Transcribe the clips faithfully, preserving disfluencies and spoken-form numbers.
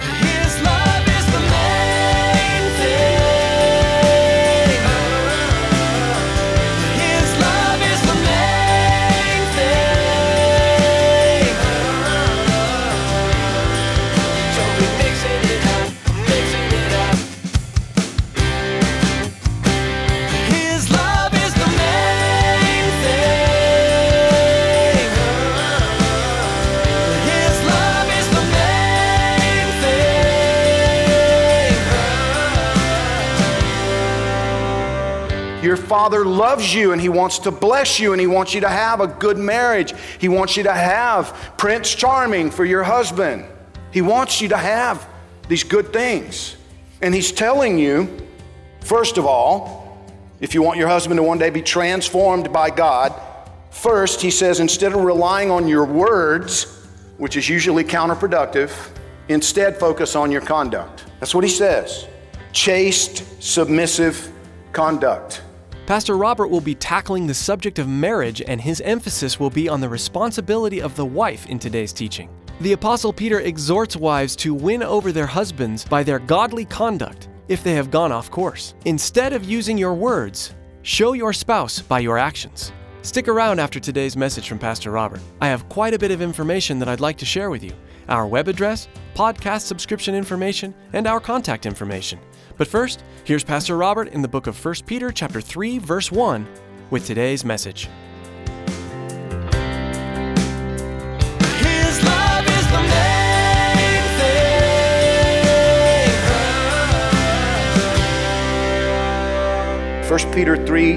His love is the main thing. His love is the main thing. Don't be mixing it up, mixing it up. His love is the main thing. His love is the main thing. Your Father loves you, and He wants to bless you, and He wants you to have a good marriage. He wants you to have Prince Charming for your husband. He wants you to have these good things. And He's telling you, first of all, if you want your husband to one day be transformed by God, first, He says, instead of relying on your words, which is usually counterproductive, instead focus on your conduct. That's what He says. Chaste, submissive conduct. Pastor Robert will be tackling the subject of marriage, and his emphasis will be on the responsibility of the wife in today's teaching. The Apostle Peter exhorts wives to win over their husbands by their godly conduct if they have gone off course. Instead of using your words, show your spouse by your actions. Stick around after today's message from Pastor Robert. I have quite a bit of information that I'd like to share with you: our web address, podcast subscription information, and our contact information. But first, here's Pastor Robert in the book of First Peter chapter three, verse one, with today's message. First Peter three,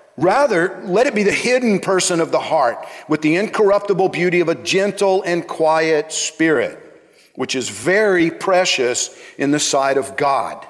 Rather, let it be the hidden person of the heart, with the incorruptible beauty of a gentle and quiet spirit, which is very precious in the sight of God.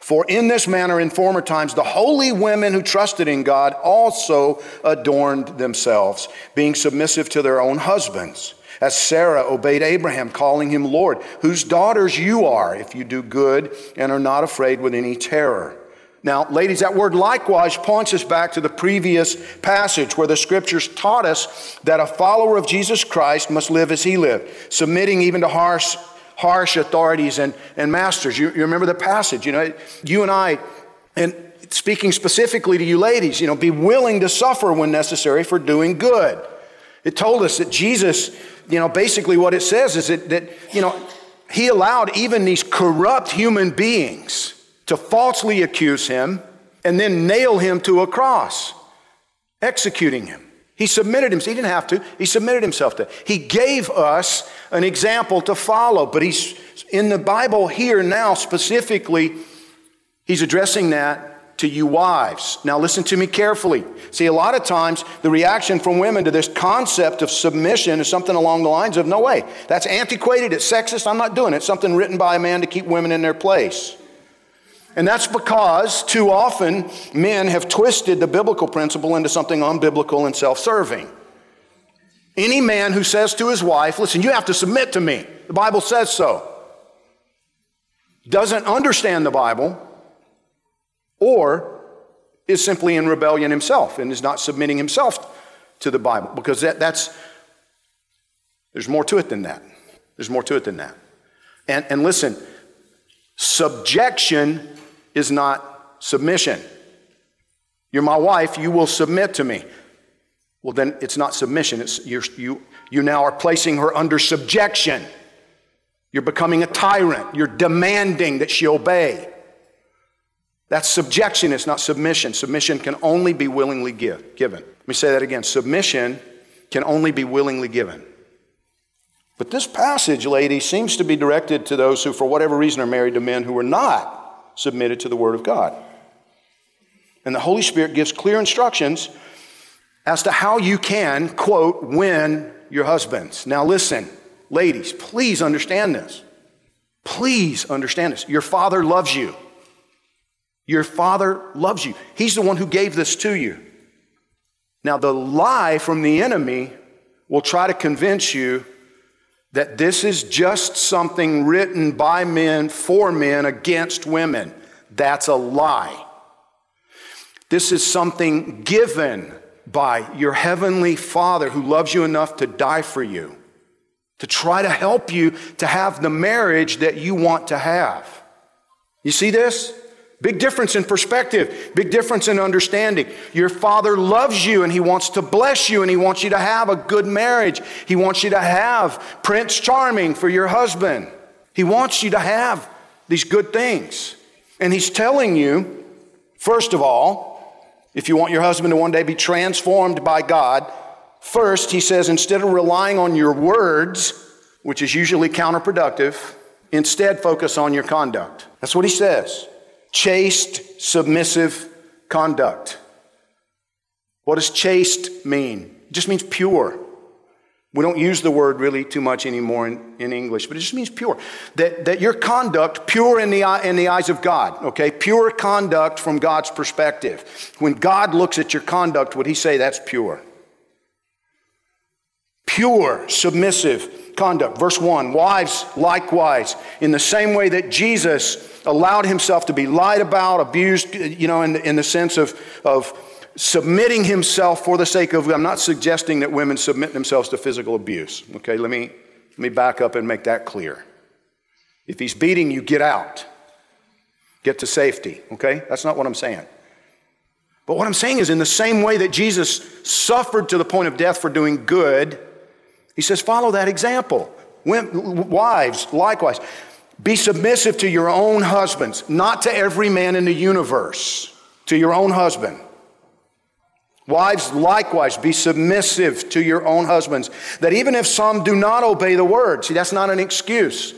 For in this manner, in former times, the holy women who trusted in God also adorned themselves, being submissive to their own husbands, as Sarah obeyed Abraham, calling him Lord, whose daughters you are, if you do good and are not afraid with any terror." Now, ladies, that word likewise points us back to the previous passage where the Scriptures taught us that a follower of Jesus Christ must live as He lived, submitting even to harsh harsh authorities and, and masters. You, you remember the passage, you know, you and I, and speaking specifically to you ladies, you know, be willing to suffer when necessary for doing good. It told us that Jesus, you know, basically what it says is that, that you know, He allowed even these corrupt human beings to falsely accuse Him and then nail Him to a cross, executing Him. He submitted Himself. He didn't have to. He submitted Himself to it. He gave us an example to follow. But He's in the Bible here now specifically, He's addressing that to you wives. Now listen to me carefully. See, a lot of times the reaction from women to this concept of submission is something along the lines of, no way, that's antiquated, it's sexist, I'm not doing it. It's something written by a man to keep women in their place. And that's because too often men have twisted the biblical principle into something unbiblical and self-serving. Any man who says to his wife, listen, you have to submit to me, the Bible says so, doesn't understand the Bible or is simply in rebellion himself and is not submitting himself to the Bible, because that, that's, there's more to it than that. There's more to it than that. And, and listen, subjection is not submission. You're my wife, you will submit to me. Well, then it's not submission. It's you're, you you now are placing her under subjection. You're becoming a tyrant. You're demanding that she obey. That's subjection. It's not submission. Submission can only be willingly give, given. Let me say that again. Submission can only be willingly given. But this passage, ladies, seems to be directed to those who, for whatever reason, are married to men who were not submitted to the Word of God. And the Holy Spirit gives clear instructions as to how you can, quote, win your husbands. Now listen, ladies, please understand this. Please understand this. Your father loves you. Your father loves you. He's the one who gave this to you. Now, the lie from the enemy will try to convince you that this is just something written by men for men against women. That's a lie. This is something given by your heavenly Father who loves you enough to die for you, to try to help you to have the marriage that you want to have. You see this? Big difference in perspective, big difference in understanding. Your father loves you and he wants to bless you and he wants you to have a good marriage. He wants you to have Prince Charming for your husband. He wants you to have these good things. And he's telling you, first of all, if you want your husband to one day be transformed by God, first, he says, instead of relying on your words, which is usually counterproductive, instead focus on your conduct. That's what he says. Chaste, submissive conduct. What does chaste mean? It just means pure. We don't use the word really too much anymore in, in English, but it just means pure. That, that your conduct, pure in the, in the eyes of God, okay? Pure conduct from God's perspective. When God looks at your conduct, would he say that's pure? Pure, submissive conduct. Verse one, wives likewise, in the same way that Jesus allowed himself to be lied about, abused, you know, in, in the sense of, of submitting himself for the sake of, I'm not suggesting that women submit themselves to physical abuse. Okay, let me, let me back up and make that clear. If he's beating you, get out. Get to safety, okay? That's not what I'm saying. But what I'm saying is in the same way that Jesus suffered to the point of death for doing good, he says, follow that example. Women, wives, likewise. Be submissive to your own husbands, not to every man in the universe, to your own husband. Wives, likewise, be submissive to your own husbands, that even if some do not obey the word, see, that's not an excuse.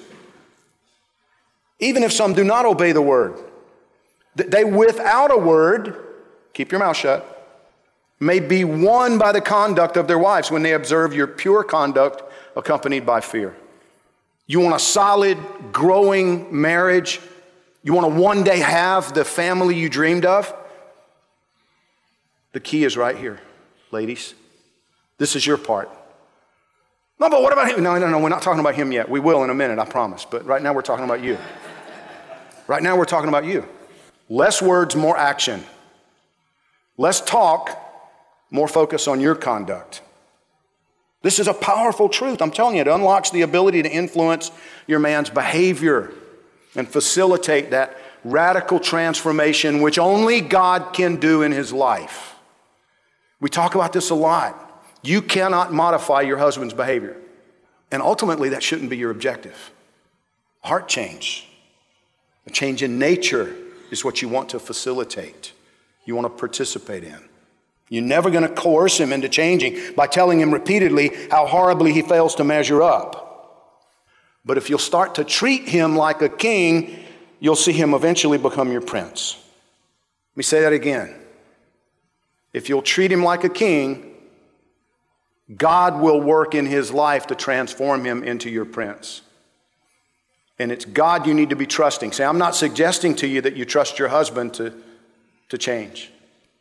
Even if some do not obey the word, they without a word, keep your mouth shut, may be won by the conduct of their wives when they observe your pure conduct accompanied by fear. You want a solid, growing marriage? You want to one day have the family you dreamed of? The key is right here, ladies. This is your part. No, but what about him? No, no, no, we're not talking about him yet. We will in a minute, I promise. But right now we're talking about you. Right now we're talking about you. Less words, more action. Less talk, more focus on your conduct. This is a powerful truth. I'm telling you, it unlocks the ability to influence your man's behavior and facilitate that radical transformation which only God can do in his life. We talk about this a lot. You cannot modify your husband's behavior. And ultimately, that shouldn't be your objective. Heart change, a change in nature is what you want to facilitate, you want to participate in. You're never going to coerce him into changing by telling him repeatedly how horribly he fails to measure up. But if you'll start to treat him like a king, you'll see him eventually become your prince. Let me say that again. If you'll treat him like a king, God will work in his life to transform him into your prince. And it's God you need to be trusting. Say, I'm not suggesting to you that you trust your husband to, to change.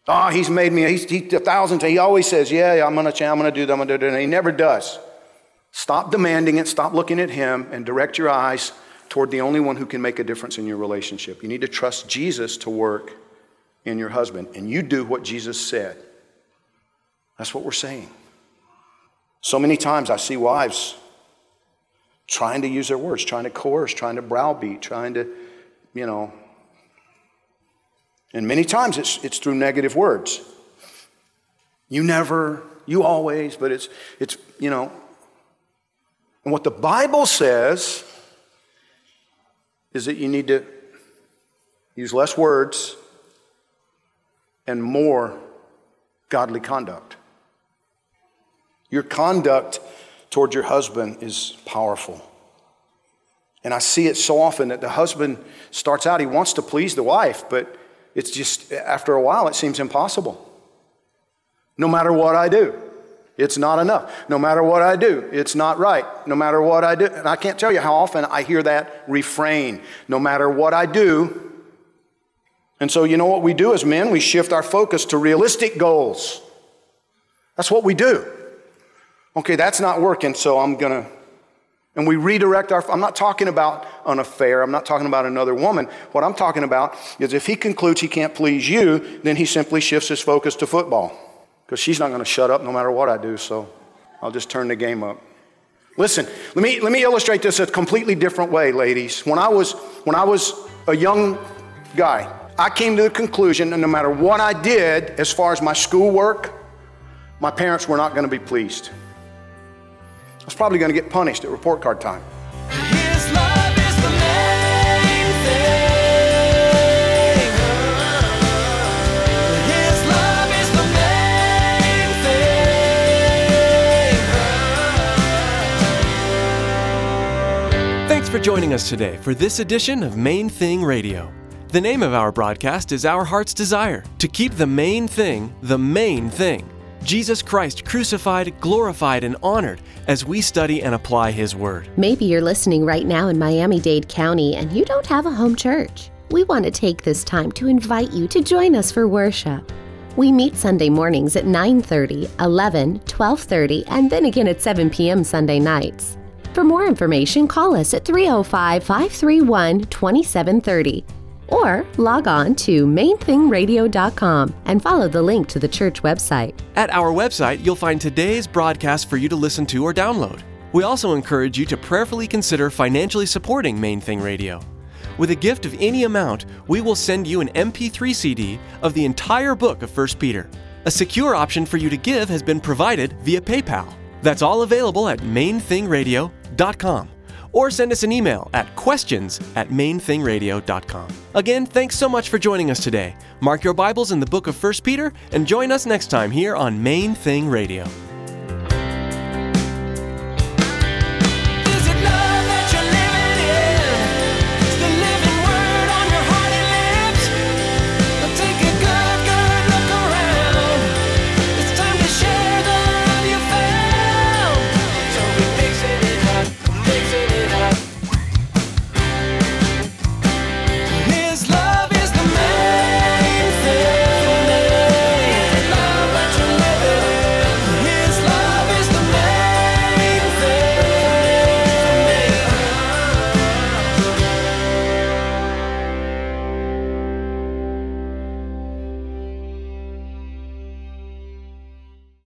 Oh, he's made me, he's he, a thousand times. He always says, yeah, yeah I'm going to change, I'm going to do that, I'm going to do that. And he never does. Stop demanding it, stop looking at him, and direct your eyes toward the only one who can make a difference in your relationship. You need to trust Jesus to work in your husband, and you do what Jesus said. That's what we're saying. So many times I see wives trying to use their words, trying to coerce, trying to browbeat, trying to, you know, and many times it's it's through negative words. You never, you always, but it's, it's you know. And what the Bible says is that you need to use less words and more godly conduct. Your conduct toward your husband is powerful. And I see it so often that the husband starts out, he wants to please the wife, but it's just, after a while, it seems impossible. No matter what I do, it's not enough. No matter what I do, it's not right. No matter what I do. And I can't tell you how often I hear that refrain. No matter what I do. And so you know what we do as men? We shift our focus to realistic goals. That's what we do. Okay, that's not working, so I'm going to... And we redirect our... I'm not talking about an affair. I'm not talking about another woman. What I'm talking about is if he concludes he can't please you, then he simply shifts his focus to football. Because she's not going to shut up no matter what I do, so I'll just turn the game up. Listen, let me let me illustrate this a completely different way, ladies. When I was when I was a young guy, I came to the conclusion that no matter what I did as far as my schoolwork, my parents were not going to be pleased. I was probably going to get punished at report card time. His love is the main thing. His love is the main thing. Thanks for joining us today for this edition of Main Thing Radio. The name of our broadcast is Our Heart's Desire, to keep the main thing the main thing. Jesus Christ crucified, glorified, and honored as we study and apply His Word. Maybe you're listening right now in Miami-Dade County and you don't have a home church. We want to take this time to invite you to join us for worship. We meet Sunday mornings at nine thirty, eleven, twelve thirty, and then again at seven p.m. Sunday nights. For more information, call us at three oh five, five three one, two seven three oh. Or log on to Main Thing Radio dot com and follow the link to the church website. At our website, you'll find today's broadcast for you to listen to or download. We also encourage you to prayerfully consider financially supporting Main Thing Radio. With a gift of any amount, we will send you an M P three C D of the entire book of First Peter. A secure option for you to give has been provided via PayPal. That's all available at Main Thing Radio dot com. Or send us an email at questions at main thing radio dot com. Again, thanks so much for joining us today. Mark your Bibles in the book of First Peter and join us next time here on Main Thing Radio.